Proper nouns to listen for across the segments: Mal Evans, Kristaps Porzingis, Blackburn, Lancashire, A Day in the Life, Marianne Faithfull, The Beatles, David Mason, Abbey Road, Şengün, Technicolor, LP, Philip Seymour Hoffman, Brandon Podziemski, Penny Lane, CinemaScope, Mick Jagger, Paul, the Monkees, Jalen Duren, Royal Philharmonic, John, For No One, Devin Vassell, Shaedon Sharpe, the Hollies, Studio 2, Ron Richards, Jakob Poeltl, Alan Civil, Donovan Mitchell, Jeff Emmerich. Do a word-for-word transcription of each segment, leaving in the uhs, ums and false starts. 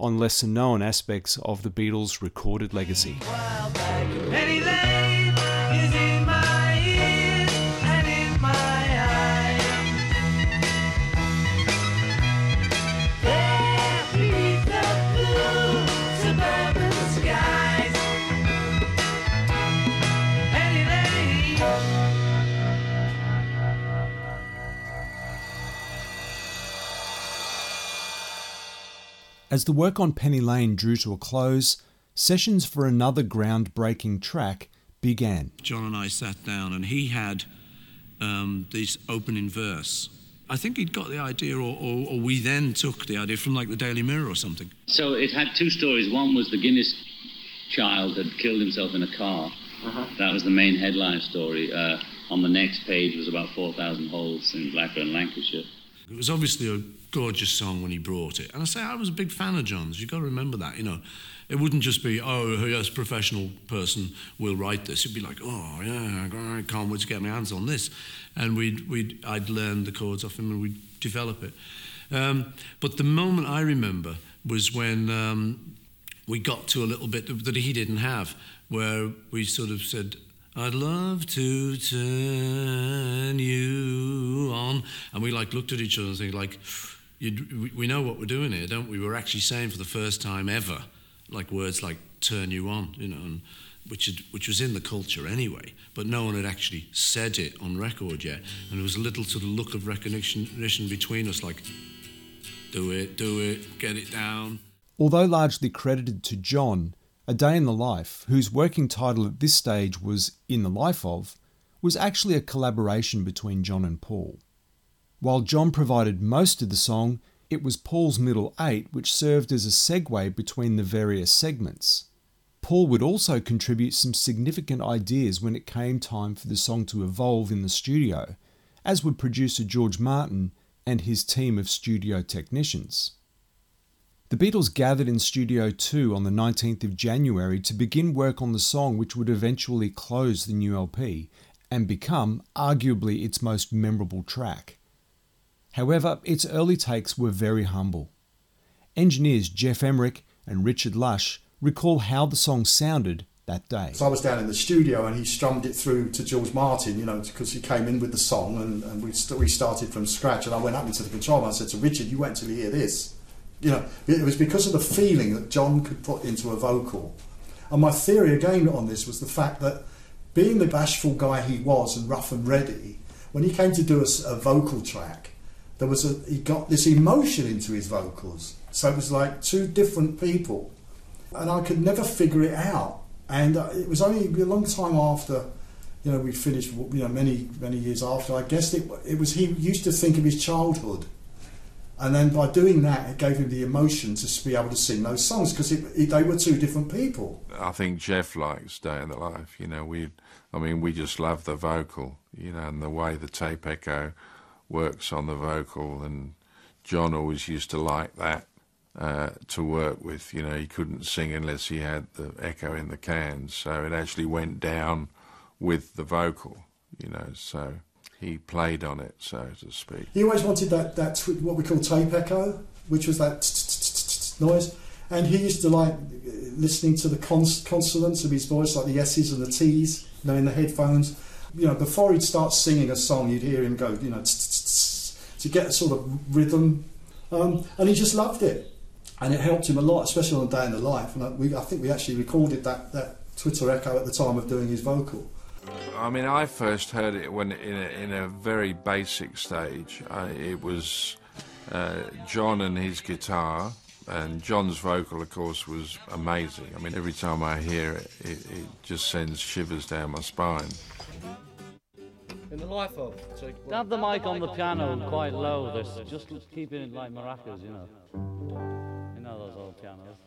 on lesser-known aspects of the Beatles' recorded legacy. Penny Lane is in my ears and in my eyes. There beneath the blue suburban skies. Penny Lane. As the work on Penny Lane drew to a close, sessions for another groundbreaking track began. John and I sat down and he had um, this opening verse. I think he'd got the idea, or, or, or we then took the idea from like the Daily Mirror or something. So it had two stories. One was the Guinness child had killed himself in a car. Uh-huh. That was the main headline story. Uh, on the next page was about four thousand holes in Blackburn, Lancashire. It was obviously a gorgeous song when he brought it. And I say, I was a big fan of John's. You've got to remember that, you know. It wouldn't just be, oh, yes, professional person will write this. It'd be like, oh, yeah, I can't wait to get my hands on this. And we'd, we'd, I'd learn the chords off him and we'd develop it. Um, but the moment I remember was when um, we got to a little bit that he didn't have, where we sort of said, I'd love to turn you on. And we, like, looked at each other and think, like, You'd, we know what we're doing here, don't we? We're actually saying for the first time ever, like words like "turn you on," you know, and which had, which was in the culture anyway, but no one had actually said it on record yet. And there was a little sort of look of recognition between us, like, "Do it, do it, get it down." Although largely credited to John, "A Day in the Life," whose working title at this stage was "In the Life of," was actually a collaboration between John and Paul. While John provided most of the song, it was Paul's middle eight which served as a segue between the various segments. Paul would also contribute some significant ideas when it came time for the song to evolve in the studio, as would producer George Martin and his team of studio technicians. The Beatles gathered in Studio two on the nineteenth of January to begin work on the song which would eventually close the new L P and become arguably its most memorable track. However, its early takes were very humble. Engineers Jeff Emmerich and Richard Lush recall how the song sounded that day. So I was down in the studio and he strummed it through to George Martin, you know, because he came in with the song and, and we, st- we started from scratch. And I went up into the control room and I said to Richard, you wait till you hear this. You know, it was because of the feeling that John could put into a vocal. And my theory again on this was the fact that being the bashful guy he was and rough and ready, when he came to do a, a vocal track, There was a, he got this emotion into his vocals. So it was like two different people. And I could never figure it out. And it was only a long time after, you know, we finished, you know, many, many years after, I guess it, it was he used to think of his childhood. And then by doing that, it gave him the emotion to be able to sing those songs because it, it, they were two different people. I think Jeff likes Day in the Life. You know, we, I mean, we just love the vocal, you know, and the way the tape echo works on the vocal, and John always used to like that uh, to work with. You know, he couldn't sing unless he had the echo in the can, so it actually went down with the vocal, you know, so he played on it, so to speak. He always wanted that, that tw- what we call tape echo, which was that noise, and he used to like listening to the cons- consonants of his voice, like the S's and the T's, you know, in the headphones. You know, before he'd start singing a song, you'd hear him go, you know, to get a sort of rhythm. Um, and he just loved it. And it helped him a lot, especially on Day in the Life. And I, we, I think we actually recorded that, that Twitter echo at the time of doing his vocal. I mean, I first heard it when in a, in a very basic stage. I, it was uh, John and his guitar. And John's vocal, of course, was amazing. I mean, every time I hear it, it, it just sends shivers down my spine. In the life of... So to have the mic on the piano quite low, this, just keeping it like maracas, you know. You know those old pianos.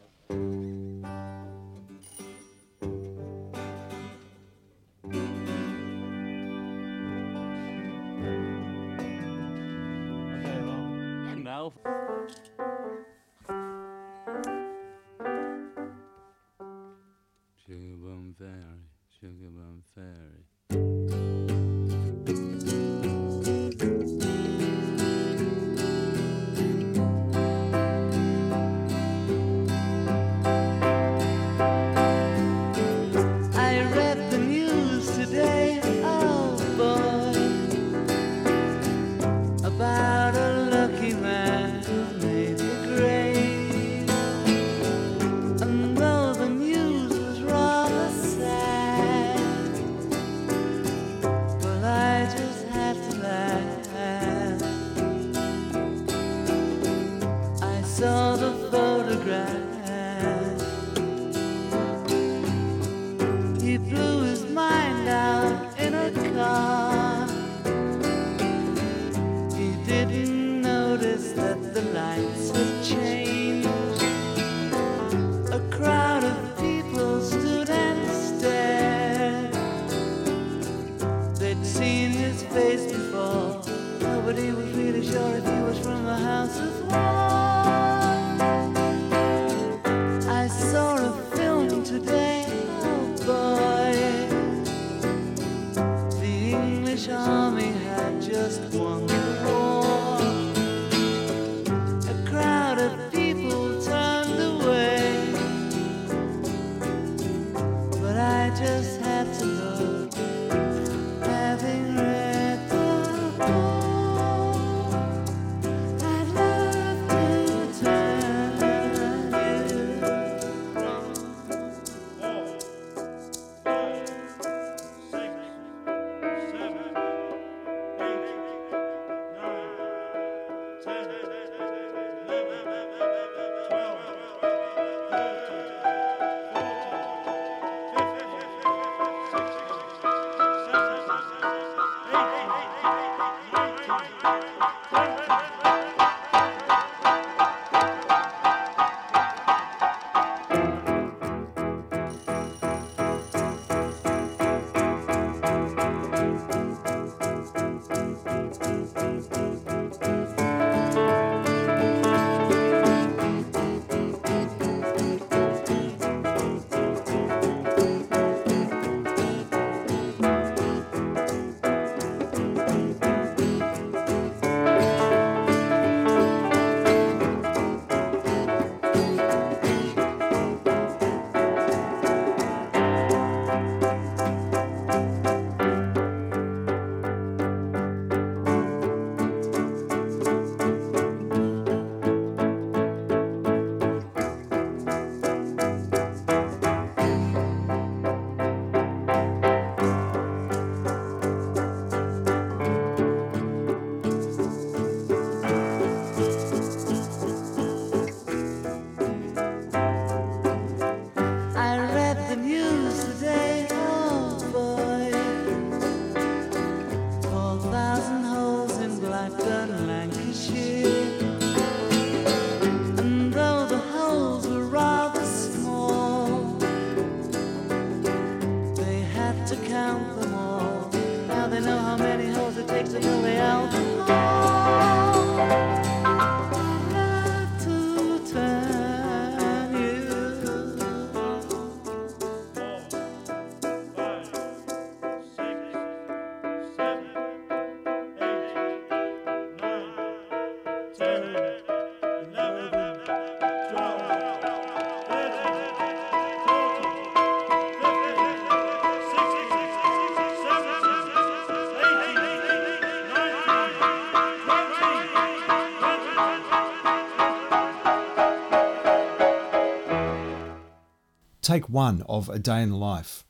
Take one of A Day in the Life.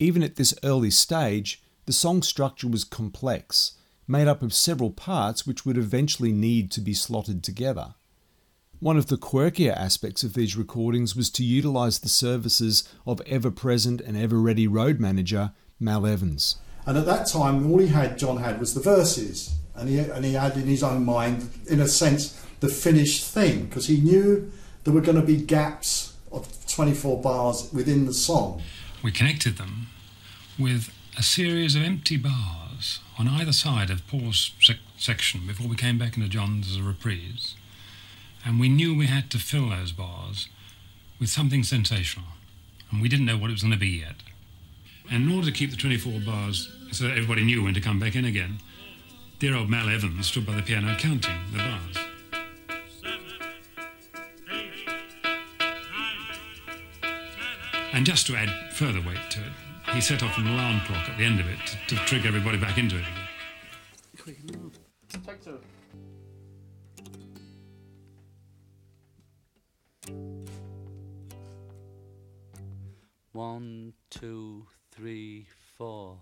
Even at this early stage, the song structure was complex, made up of several parts which would eventually need to be slotted together. One of the quirkier aspects of these recordings was to utilise the services of ever-present and ever-ready road manager Mal Evans. And at that time, all he had, John had, was the verses. And he, and he had in his own mind, in a sense, the finished thing, because he knew there were going to be gaps of twenty-four bars within the song. We connected them with a series of empty bars on either side of Paul's sec- section before we came back into John's as a reprise. And we knew we had to fill those bars with something sensational. And we didn't know what it was going to be yet. And in order to keep the twenty-four bars so that everybody knew when to come back in again, dear old Mal Evans stood by the piano counting the bars. And just to add further weight to it, he set off an alarm clock at the end of it to, to trigger everybody back into it again. Take two. One, two, three, four.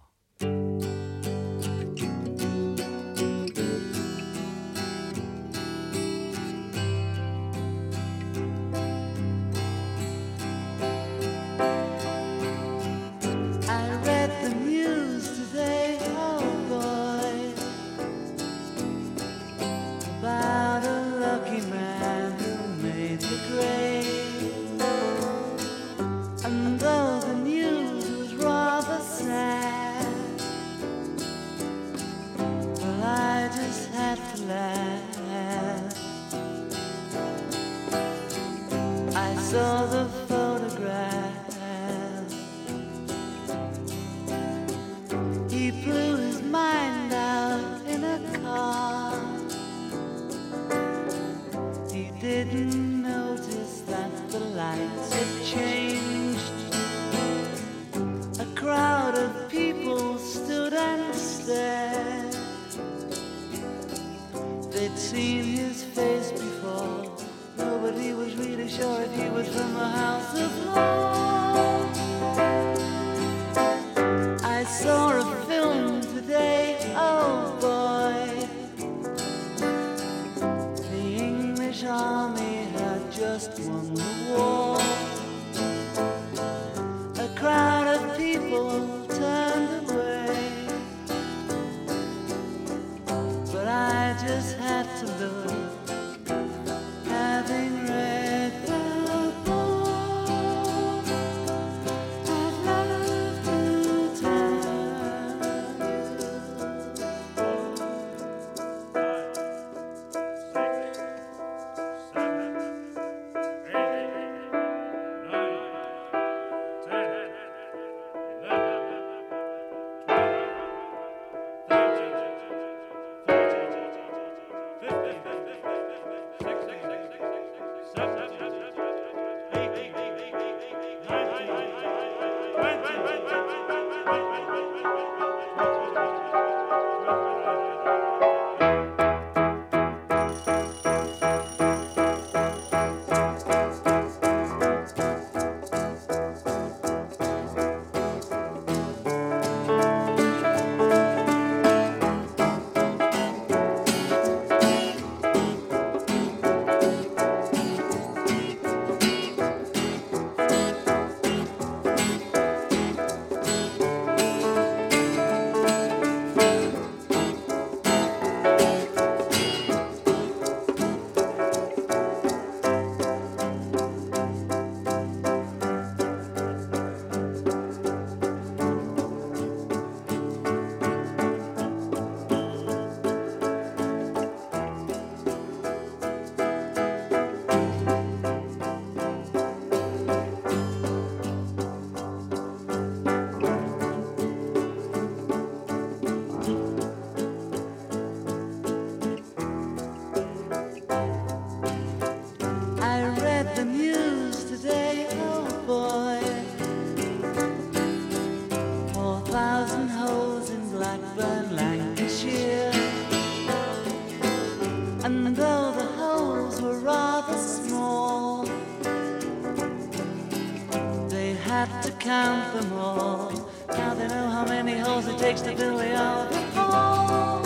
had to count them all. Now they know how many holes it takes to fill the other hole.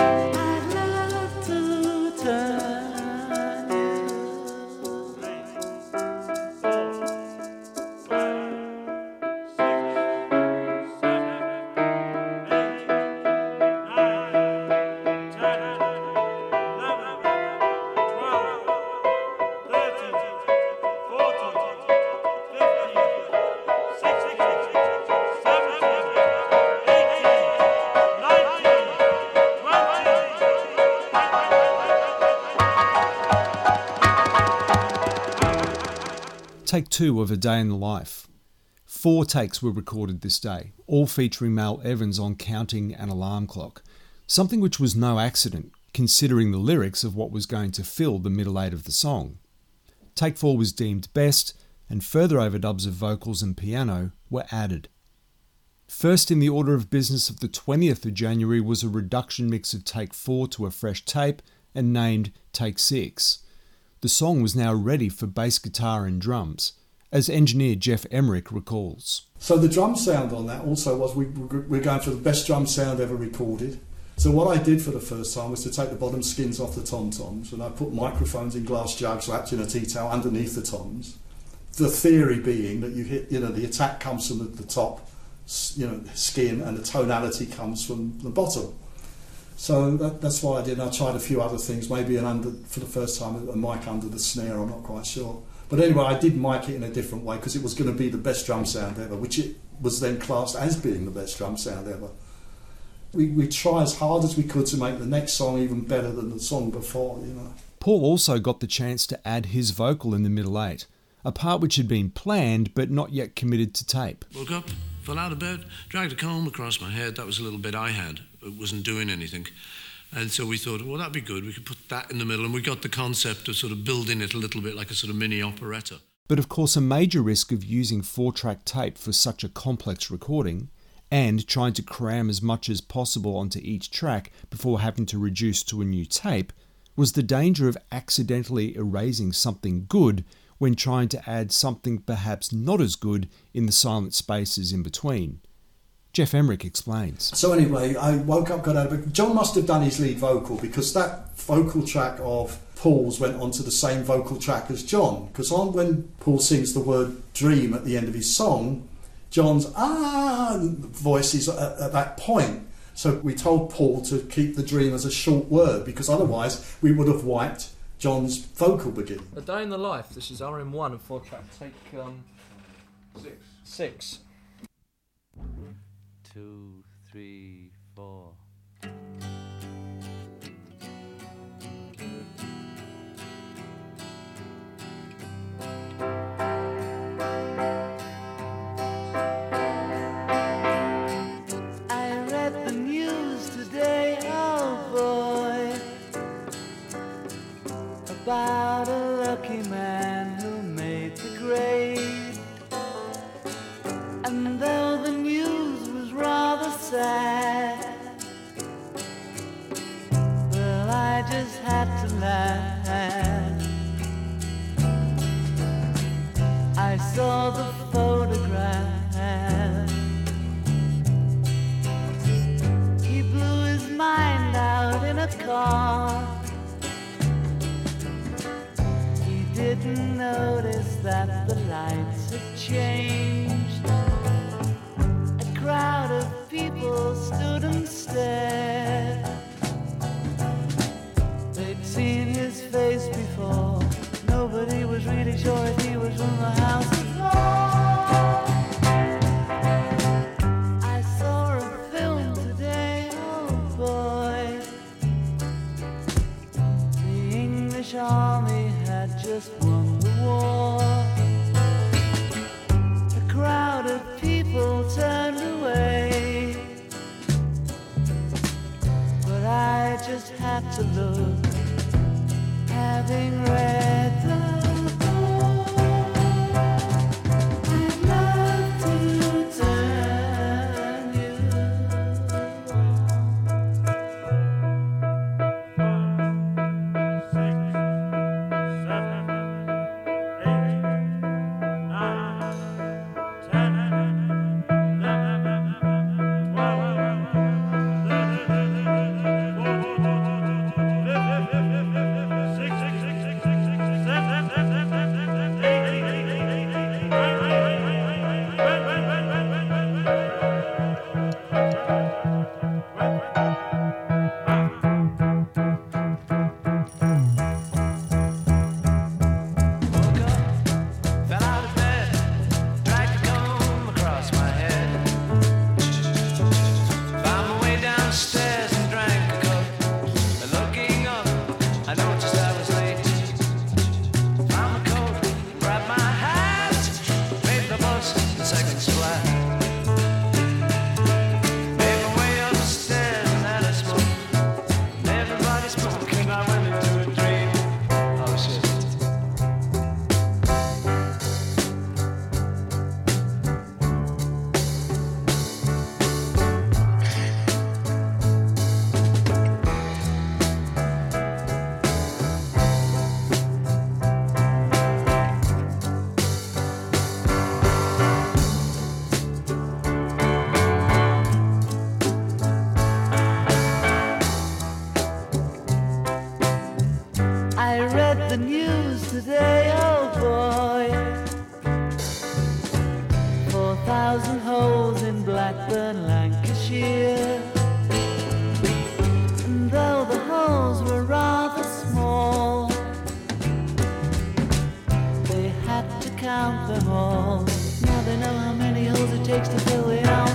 I'd love to turn Take two of A Day in the Life. Four takes were recorded this day, all featuring Mal Evans on counting an alarm clock, something which was no accident, considering the lyrics of what was going to fill the middle eight of the song. Take four was deemed best, and further overdubs of vocals and piano were added. First in the order of business of the twentieth of January was a reduction mix of take four to a fresh tape and named take six. The song was now ready for bass guitar and drums, as engineer Jeff Emmerich recalls. So the drum sound on that also was, we were going for the best drum sound ever recorded. So what I did for the first time was to take the bottom skins off the tom-toms, and I put microphones in glass jugs wrapped in a tea towel underneath the toms. The theory being that you hit, you know, the attack comes from the top, you know, skin, and the tonality comes from the bottom. So that, that's why I did, and I tried a few other things, maybe an under, for the first time, a mic under the snare, I'm not quite sure. But anyway, I did mic it in a different way because it was going to be the best drum sound ever, which it was then classed as being the best drum sound ever. We, we try as hard as we could to make the next song even better than the song before, you know. Paul also got the chance to add his vocal in the middle eight, a part which had been planned but not yet committed to tape. Woke up, fell out of bed, dragged a comb across my head. That was a little bit I had. It wasn't doing anything. And so we thought, well, that'd be good. We could put that in the middle. And we got the concept of sort of building it a little bit like a sort of mini operetta. But of course, a major risk of using four-track tape for such a complex recording and trying to cram as much as possible onto each track before having to reduce to a new tape was the danger of accidentally erasing something good when trying to add something perhaps not as good in the silent spaces in between. Jeff Emmerich explains. So anyway, I woke up, got out of bed. John must have done his lead vocal because that vocal track of Paul's went onto the same vocal track as John. Because when Paul sings the word dream at the end of his song, John's ah voice is at, at that point. So we told Paul to keep the dream as a short word because otherwise we would have wiped John's vocal beginning. A Day in the Life, this is R M one and four track take um, six. Six. Two, three, four. About a lucky man who made the grade. And though the news was rather sad, well, I just had to laugh. I saw the photograph. He blew his mind out in a car. Didn't notice that the lights had changed. A crowd of people stood and stared. They'd seen his face before. Nobody was really sure if he was from the house before. I saw a film today, oh boy. The English army just won the war. A crowd of people turned away, but I just had to look, having read count the holes. Now they know how many holes it takes to fill it out.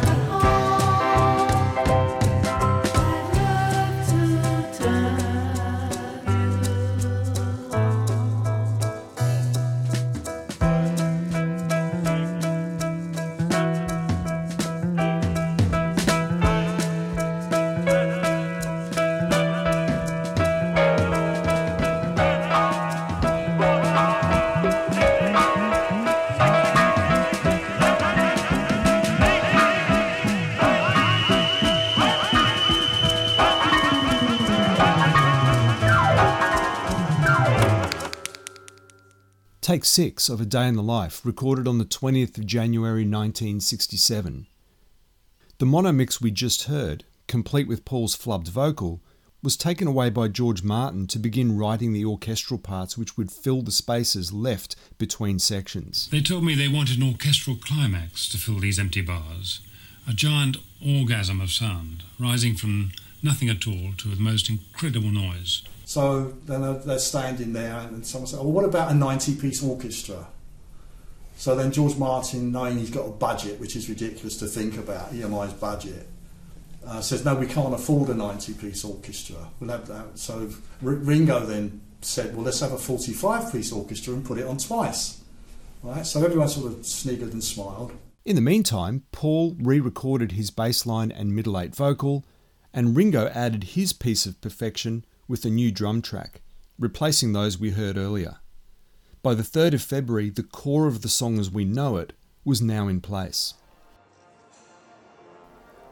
Take six of A Day in the Life, recorded on the twentieth of January nineteen sixty-seven. The mono mix we just heard, complete with Paul's flubbed vocal, was taken away by George Martin to begin writing the orchestral parts which would fill the spaces left between sections. They told me they wanted an orchestral climax to fill these empty bars, a giant orgasm of sound, rising from nothing at all to the most incredible noise. So then they're standing there and someone said, oh, what about a ninety-piece orchestra? So then George Martin, knowing he's got a budget, which is ridiculous to think about, E M I's budget, uh, says, no, we can't afford a ninety-piece orchestra. We'll have that. So R- Ringo then said, well, let's have a forty-five-piece orchestra and put it on twice. Right? So everyone sort of sniggered and smiled. In the meantime, Paul re-recorded his bass line and middle eight vocal, and Ringo added his piece of perfection with a new drum track, replacing those we heard earlier. By the third of February, the core of the song as we know it was now in place.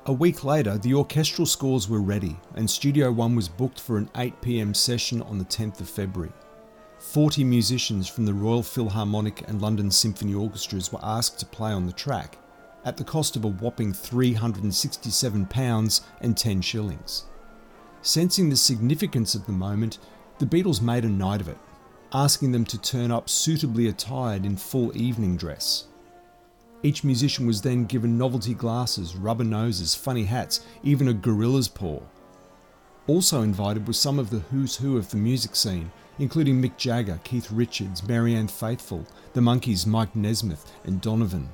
A week later, the orchestral scores were ready, and Studio One was booked for an eight p.m. session on the tenth of February. forty musicians from the Royal Philharmonic and London Symphony Orchestras were asked to play on the track, at the cost of a whopping three hundred sixty-seven pounds and ten shillings. Sensing the significance of the moment, the Beatles made a night of it, asking them to turn up suitably attired in full evening dress. Each musician was then given novelty glasses, rubber noses, funny hats, even a gorilla's paw. Also invited were some of the who's who of the music scene, including Mick Jagger, Keith Richards, Marianne Faithfull, the Monkees' Mike Nesmith and Donovan.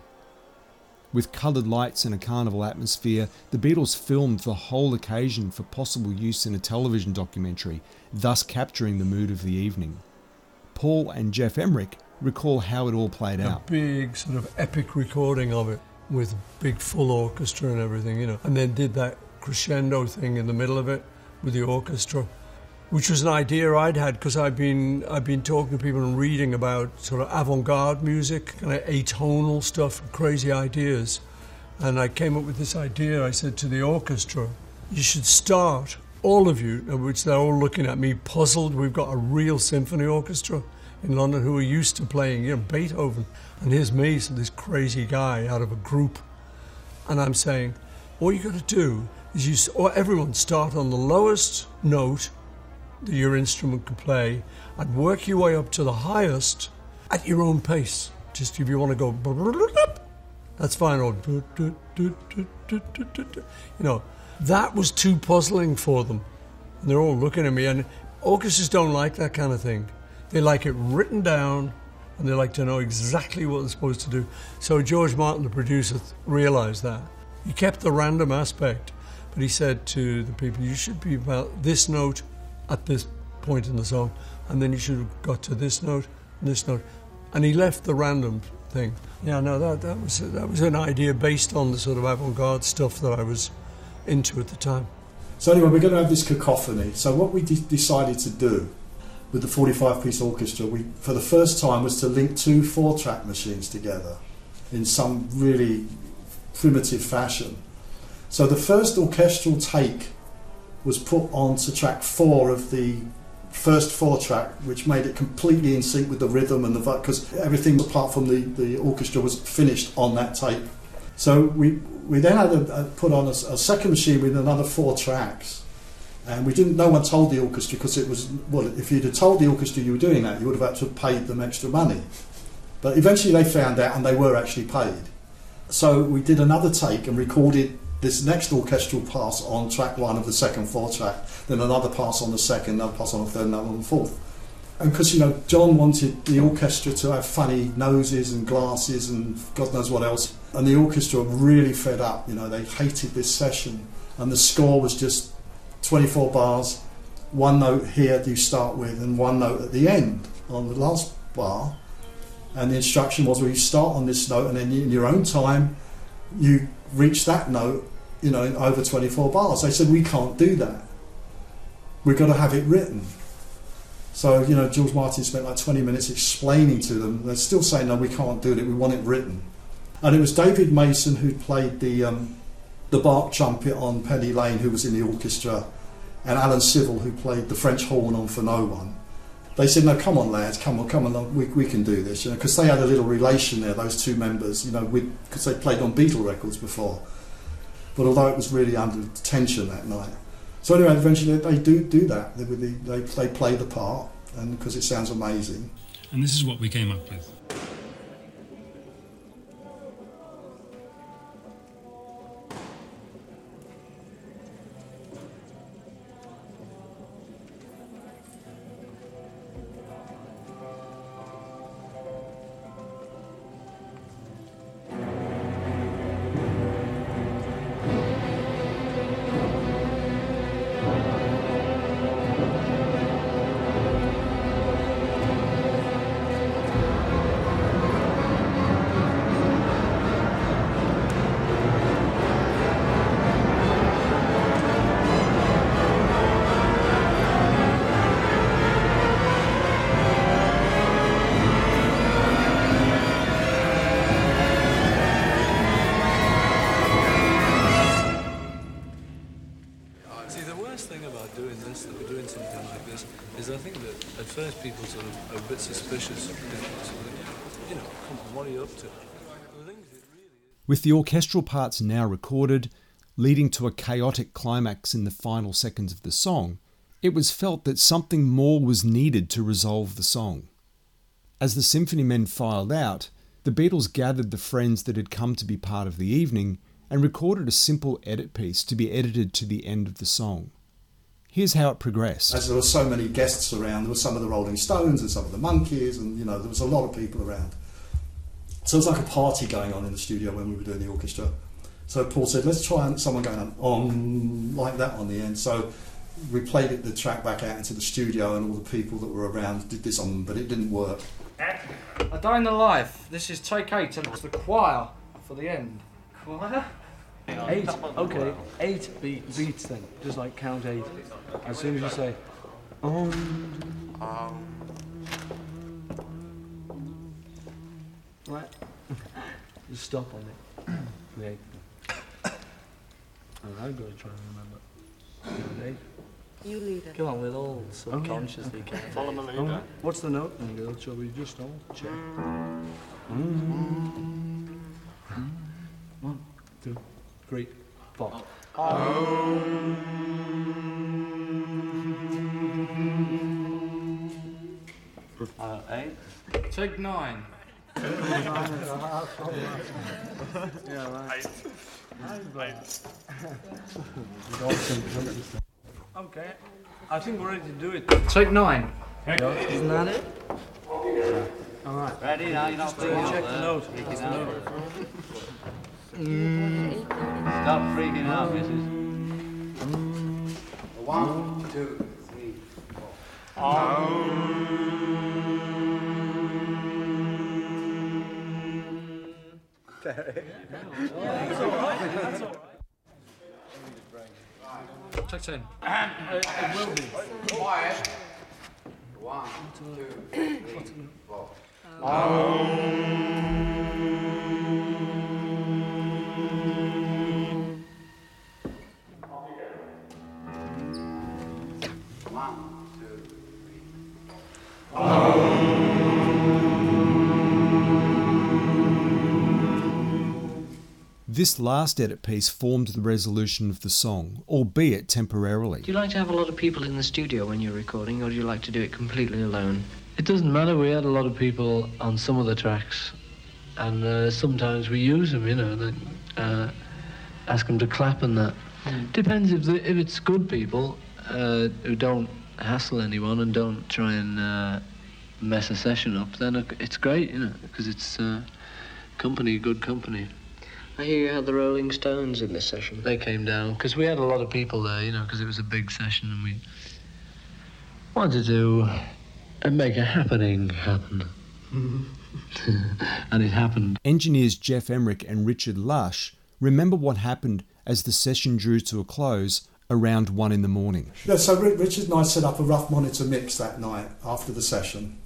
With coloured lights and a carnival atmosphere, the Beatles filmed the whole occasion for possible use in a television documentary, thus capturing the mood of the evening. Paul and Jeff Emmerich recall how it all played out. A big sort of epic recording of it with big full orchestra and everything, you know, and then did that crescendo thing in the middle of it with the orchestra, which was an idea I'd had because I've been I've been talking to people and reading about sort of avant-garde music, kind of atonal stuff, crazy ideas. And I came up with this idea. I said to the orchestra, you should start, all of you, which they're all looking at me puzzled. We've got a real symphony orchestra in London who are used to playing, you know, Beethoven. And here's me, so this crazy guy out of a group. And I'm saying, all you got to do is you, or everyone start on the lowest note that your instrument can play and work your way up to the highest at your own pace. Just if you want to go, that's fine, or you know, that was too puzzling for them. And they're all looking at me, and orchestras don't like that kind of thing. They like it written down, and they like to know exactly what they're supposed to do. So George Martin, the producer, realised that. He kept the random aspect, but he said to the people, you should be about this note at this point in the song, and then you should have got to this note, and this note, and he left the random thing. Yeah, no, that that was that was an idea based on the sort of avant-garde stuff that I was into at the time. So anyway, we're going to have this cacophony. So what we de- decided to do with the forty-five-piece orchestra, we for the first time was to link two four-track machines together in some really primitive fashion. So the first orchestral take was put on to track four of the first four track, which made it completely in sync with the rhythm and the vocal, because everything apart from the, the orchestra was finished on that tape. So we we then had a, a put on a, a second machine with another four tracks, and we didn't. No one told the orchestra because it was well. If you'd have told the orchestra you were doing that, you would have had to have paid them extra money. But eventually they found out, and they were actually paid. So we did another take and recorded this next orchestral pass on track one of the second four track, then another pass on the second, another pass on the third, another on the fourth. and because, you know, John wanted the orchestra to have funny noses and glasses and God knows what else, and the orchestra were really fed up, you know, they hated this session, and the score was just twenty-four bars, one note here you start with and one note at the end on the last bar, and the instruction was, well, you start on this note and then in your own time you reach that note, you know, in over twenty-four bars. They said, we can't do that, we've got to have it written. So, you know, George Martin spent like twenty minutes explaining to them, they're still saying, no, we can't do it, we want it written. And it was David Mason, who played the um, the bark trumpet on Penny Lane, who was in the orchestra, and Alan Civil, who played the French horn on For No One. They said, no, come on lads, come on, come on, we, we can do this, you know, because they had a little relation there, those two members, you know, because they played on Beatle records before. But although it was really under tension that night. So anyway, eventually they do do that, they, they, they play the part, and because it sounds amazing. And this is what we came up with. With the orchestral parts now recorded, leading to a chaotic climax in the final seconds of the song, it was felt that something more was needed to resolve the song. As the symphony men filed out, the Beatles gathered the friends that had come to be part of the evening and recorded a simple edit piece to be edited to the end of the song. Here's how it progressed. As there were so many guests around, there were some of the Rolling Stones and some of the Monkees, and, you know, there was a lot of people around. So it was like a party going on in the studio when we were doing the orchestra. So Paul said, let's try and someone going on, on like that on the end. So we played it, the track back out into the studio, and all the people that were around did this on, but it didn't work. A Day in the Life. This is take eight, and it was the choir for the end. Choir? Eight, okay, eight beats. beats then, just like count eight. As soon as you say, um, um. Right, just stop on it. The eight. And I've got to try and remember. The eight. You lead it. Come on, we'll all subconsciously okay. Okay. Follow the leader. Okay. What's the note? And go, shall we just all check? Mm. Mm. One, two. Great. Four. Oh. Um. Uh, eight. Take nine. Nine and a half. Yeah, right. Eight. Eight. Okay. I think we're ready to do it. Take nine. Okay. Isn't that it? All right. Ready now? You're not playing. Check the note. It's the note. Mm. Stop freaking out, missus. Mm. One, two, three, four. Um. That's all right. That's all right. Check ten. It, it will be. Quiet. One, two, three, four. Um. This last edit piece formed the resolution of the song, albeit temporarily. Do you like to have a lot of people in the studio when you're recording, or do you like to do it completely alone? It doesn't matter. We had a lot of people on some of the tracks, and uh, sometimes we use them, you know, and, uh, ask them to clap and that. Mm. Depends if, the, if it's good people uh, who don't hassle anyone and don't try and uh, mess a session up, then it's great, you know, because it's uh, company, good company. I hear you had the Rolling Stones in this session. They came down, because we had a lot of people there, you know, because it was a big session and we wanted to do and make a happening happen. And it happened. Engineers Jeff Emmerich and Richard Lush remember what happened as the session drew to a close around one in the morning. Yeah, so Richard and I set up a rough monitor mix that night after the session,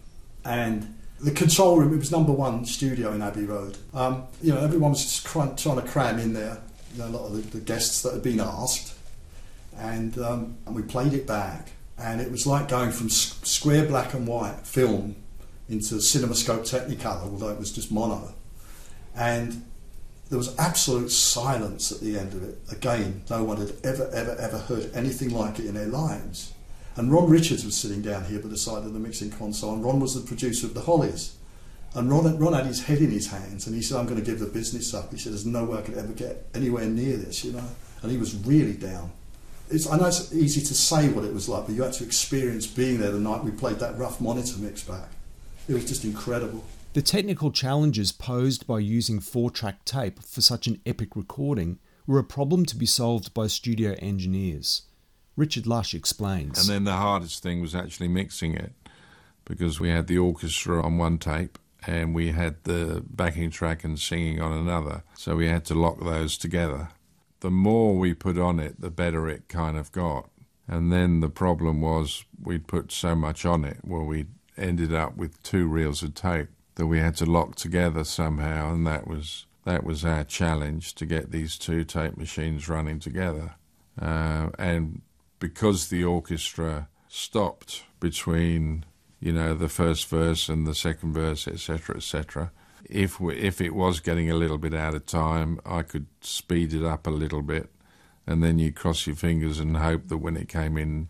and the control room, it was number one studio in Abbey Road. Um, you know, everyone was just trying, trying to cram in there, you know, a lot of the, the guests that had been asked. And, um, and we played it back. And it was like going from sc- square black and white film into CinemaScope Technicolor, although it was just mono. And there was absolute silence at the end of it. Again, no one had ever, ever, ever heard anything like it in their lives. And Ron Richards was sitting down here by the side of the mixing console, and Ron was the producer of the Hollies. And Ron, Ron had his head in his hands, and he said, I'm going to give the business up. He said, there's no way I could ever get anywhere near this, you know. And he was really down. It's, I know it's easy to say what it was like, but you had to experience being there the night we played that rough monitor mix back. It was just incredible. The technical challenges posed by using four-track tape for such an epic recording were a problem to be solved by studio engineers. Richard Lush explains. And then the hardest thing was actually mixing it, because we had the orchestra on one tape and we had the backing track and singing on another, so we had to lock those together. The more we put on it, the better it kind of got. And then the problem was we'd put so much on it, well, we ended up with two reels of tape that we had to lock together somehow, and that was that was our challenge, to get these two tape machines running together. Uh, and... Because the orchestra stopped between, you know, the first verse and the second verse, et cetera, et cetera. If we, if it was getting a little bit out of time, I could speed it up a little bit, and then you cross your fingers and hope that when it came in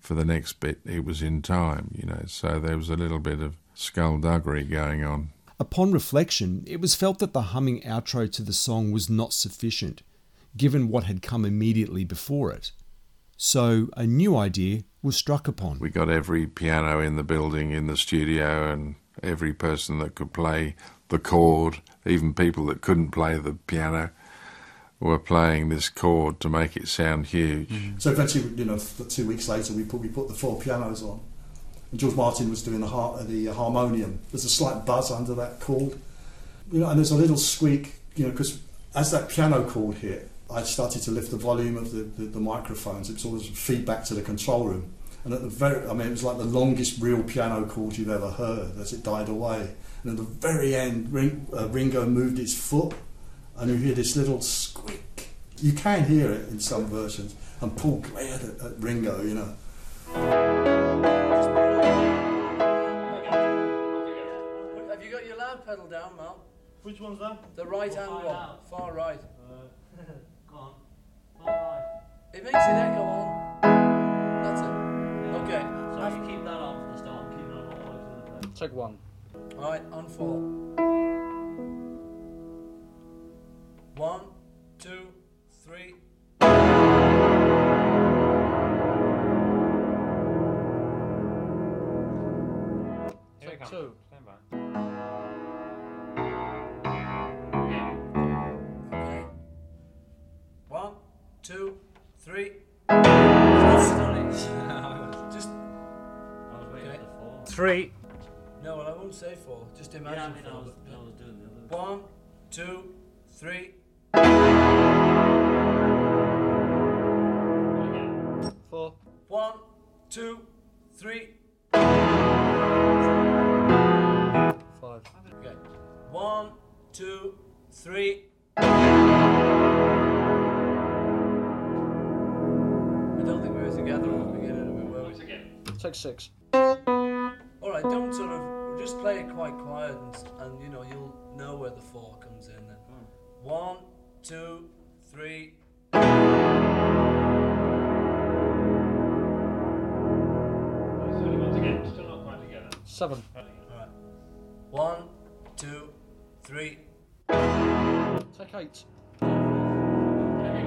for the next bit, it was in time, you know. So there was a little bit of skullduggery going on. Upon reflection, it was felt that the humming outro to the song was not sufficient, given what had come immediately before it. So a new idea was struck upon. We got every piano in the building, in the studio, and every person that could play the chord, even people that couldn't play the piano, were playing this chord to make it sound huge. Mm. So eventually, you know, two weeks later, we put, we put the four pianos on. And George Martin was doing the, har- the harmonium. There's a slight buzz under that chord. You know, and there's a little squeak, you know, because as that piano chord hit, I started to lift the volume of the, the, the microphones. It was always feedback to the control room. And at the very, I mean, it was like the longest real piano chord you've ever heard as it died away. And at the very end, Ring, uh, Ringo moved his foot, and you hear this little squeak. You can hear it in some versions. And Paul glared at, at Ringo, you know. Have you got your loud pedal down, Mal? Which one's that? The right-hand one, out. Far right. Come on. It makes it echo on. That's it. Okay. So I've... you keep that on from the start. Keep that on all the way to the Take one. All right, on four. One, two, three. Here Take two. Stand by. Two, three. Just. Okay. Three. No, well, I won't say four. Just imagine. Yeah, I mean, I was, I was doing the other. One, two, three. Four. One, two, three. Five. Okay. One, two, three. Take six. Alright, don't sort of, just play it quite quiet and, and you know, you'll know where the four comes in then. Mm. One, two, three. Again, still not quite together. Seven. Alright. One, two, three. Take eight. Okay.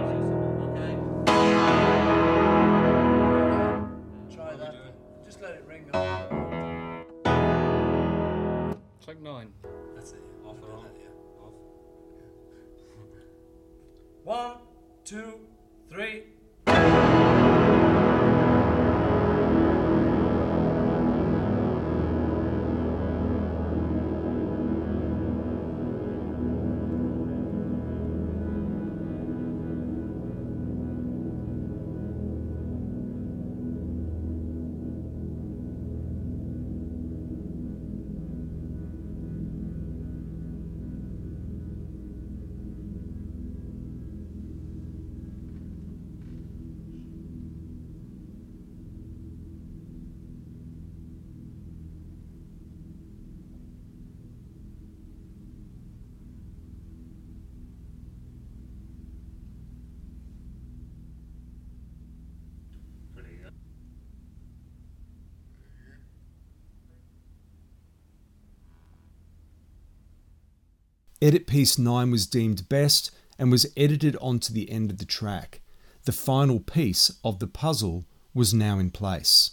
Try that. like nine. That's it. Off and on. Yeah. Off. One, two, three. Edit piece nine was deemed best and was edited onto the end of the track. The final piece of the puzzle was now in place.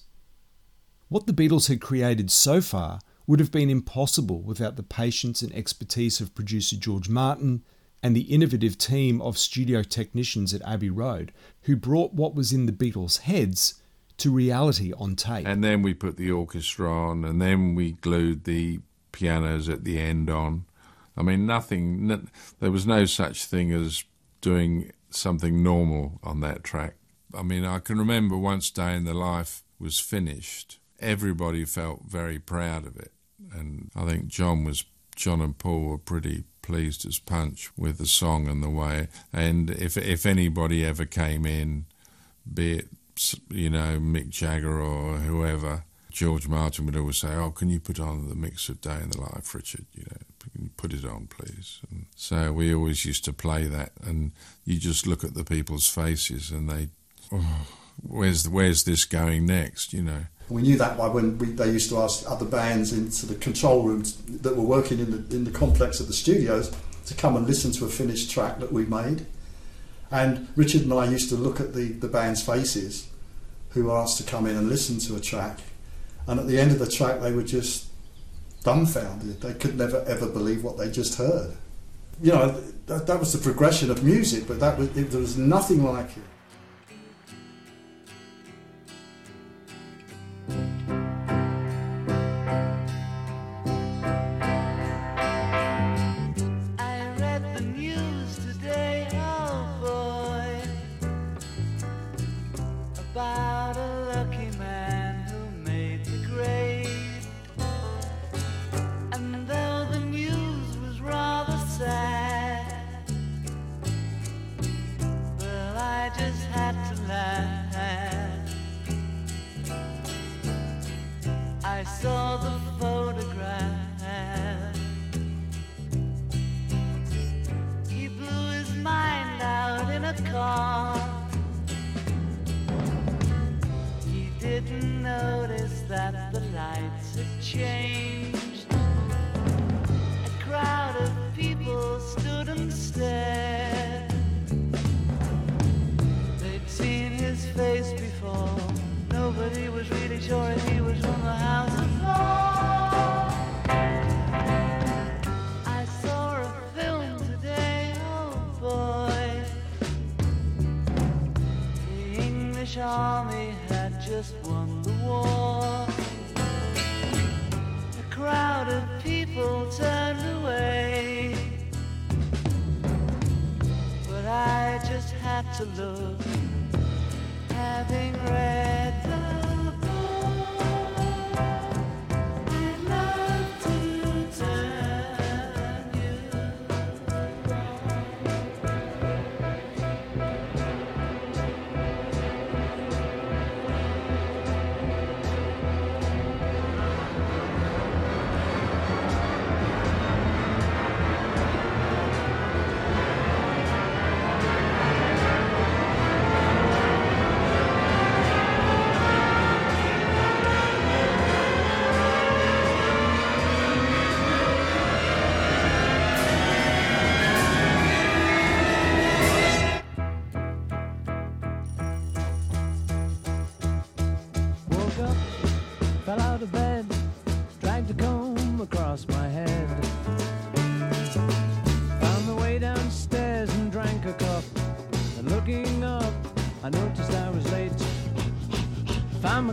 What the Beatles had created so far would have been impossible without the patience and expertise of producer George Martin and the innovative team of studio technicians at Abbey Road, who brought what was in the Beatles' heads to reality on tape. And then we put the orchestra on, and then we glued the pianos at the end on. I mean, nothing, no, there was no such thing as doing something normal on that track. I mean, I can remember once Day in the Life was finished, everybody felt very proud of it. And I think John was, John and Paul were pretty pleased as punch with the song and the way. And if if anybody ever came in, be it, you know, Mick Jagger or whoever, George Martin would always say, oh, can you put on the mix of Day in the Life, Richard, you know? Put it on, please. And so we always used to play that, and you just look at the people's faces and they, oh, where's where's this going next, you know? We knew that by when we, they used to ask other bands into the control rooms that were working in the in the complex of the studios to come and listen to a finished track that we made. And Richard and I used to look at the, the band's faces who were asked to come in and listen to a track, and at the end of the track they were just dumbfounded. They could never ever believe what they just heard. You know, that, that was the progression of music, but that was it, there was nothing like it.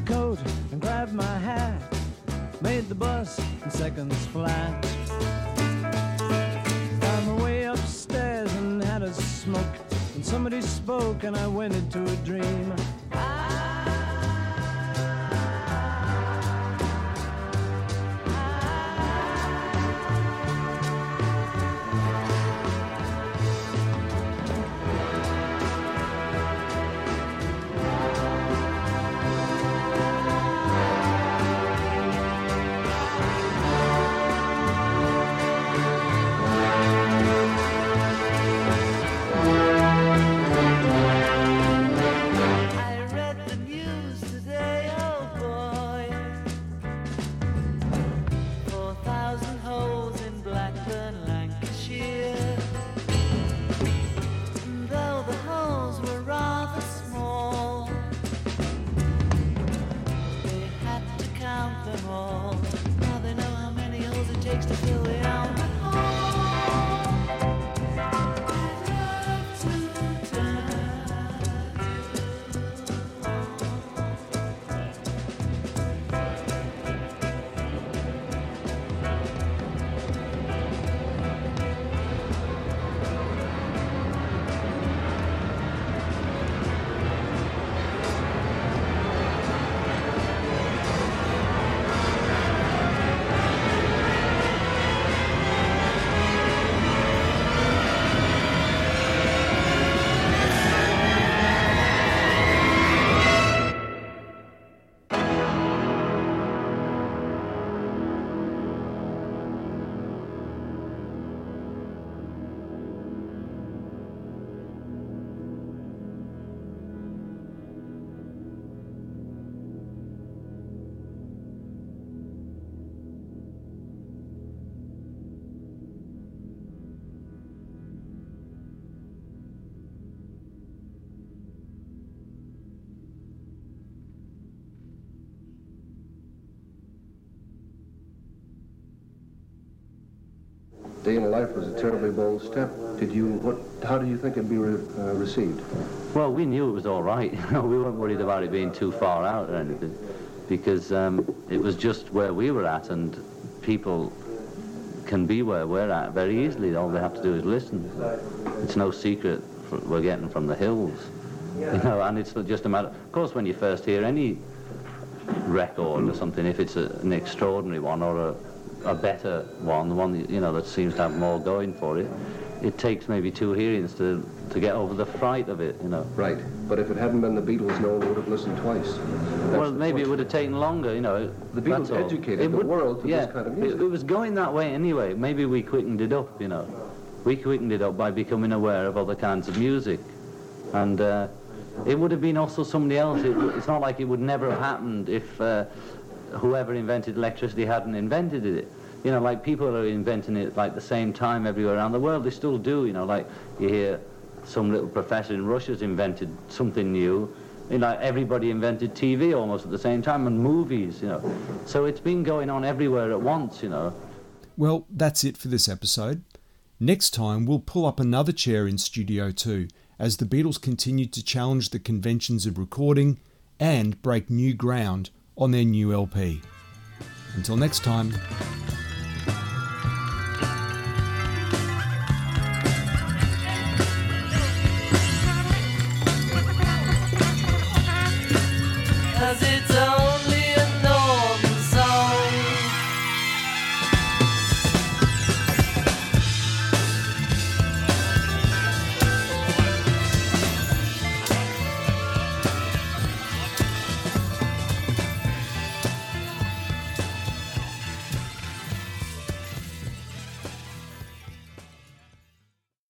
coat and grabbed my hat, made the bus in seconds flat. Found my way upstairs and had a smoke, and somebody spoke and I went into a dream. A Day in the Life was a terribly bold step. Did you? What? How do you think it'd be re, uh, received? Well, we knew it was all right. We weren't worried about it being too far out or anything, because um, it was just where we were at, and people can be where we're at very easily. All they have to do is listen. It's no secret we're getting from the hills, you know. And it's just a matter. Of course, when you first hear any record or something, if it's a, an extraordinary one or a a better one, the one, you know, that seems to have more going for it, it takes maybe two hearings to to get over the fright of it, you know. Right, but if it hadn't been the Beatles, no one would have listened twice. That's well, maybe it would have taken longer, you know. The Beatles educated it the would, world to yeah, this kind of music. It, it was going that way anyway. Maybe we quickened it up, you know. We quickened it up by becoming aware of other kinds of music. And uh, it would have been also somebody else. It, it's not like it would never have happened if... Uh, whoever invented electricity hadn't invented it. You know, like, people are inventing it like the same time everywhere around the world. They still do, you know. Like, you hear some little professor in Russia's invented something new. You know, everybody invented T V almost at the same time, and movies, you know. So it's been going on everywhere at once, you know. Well, that's it for this episode. Next time we'll pull up another chair in Studio two as the Beatles continued to challenge the conventions of recording and break new ground on their new L P. Until next time. Cause it's a-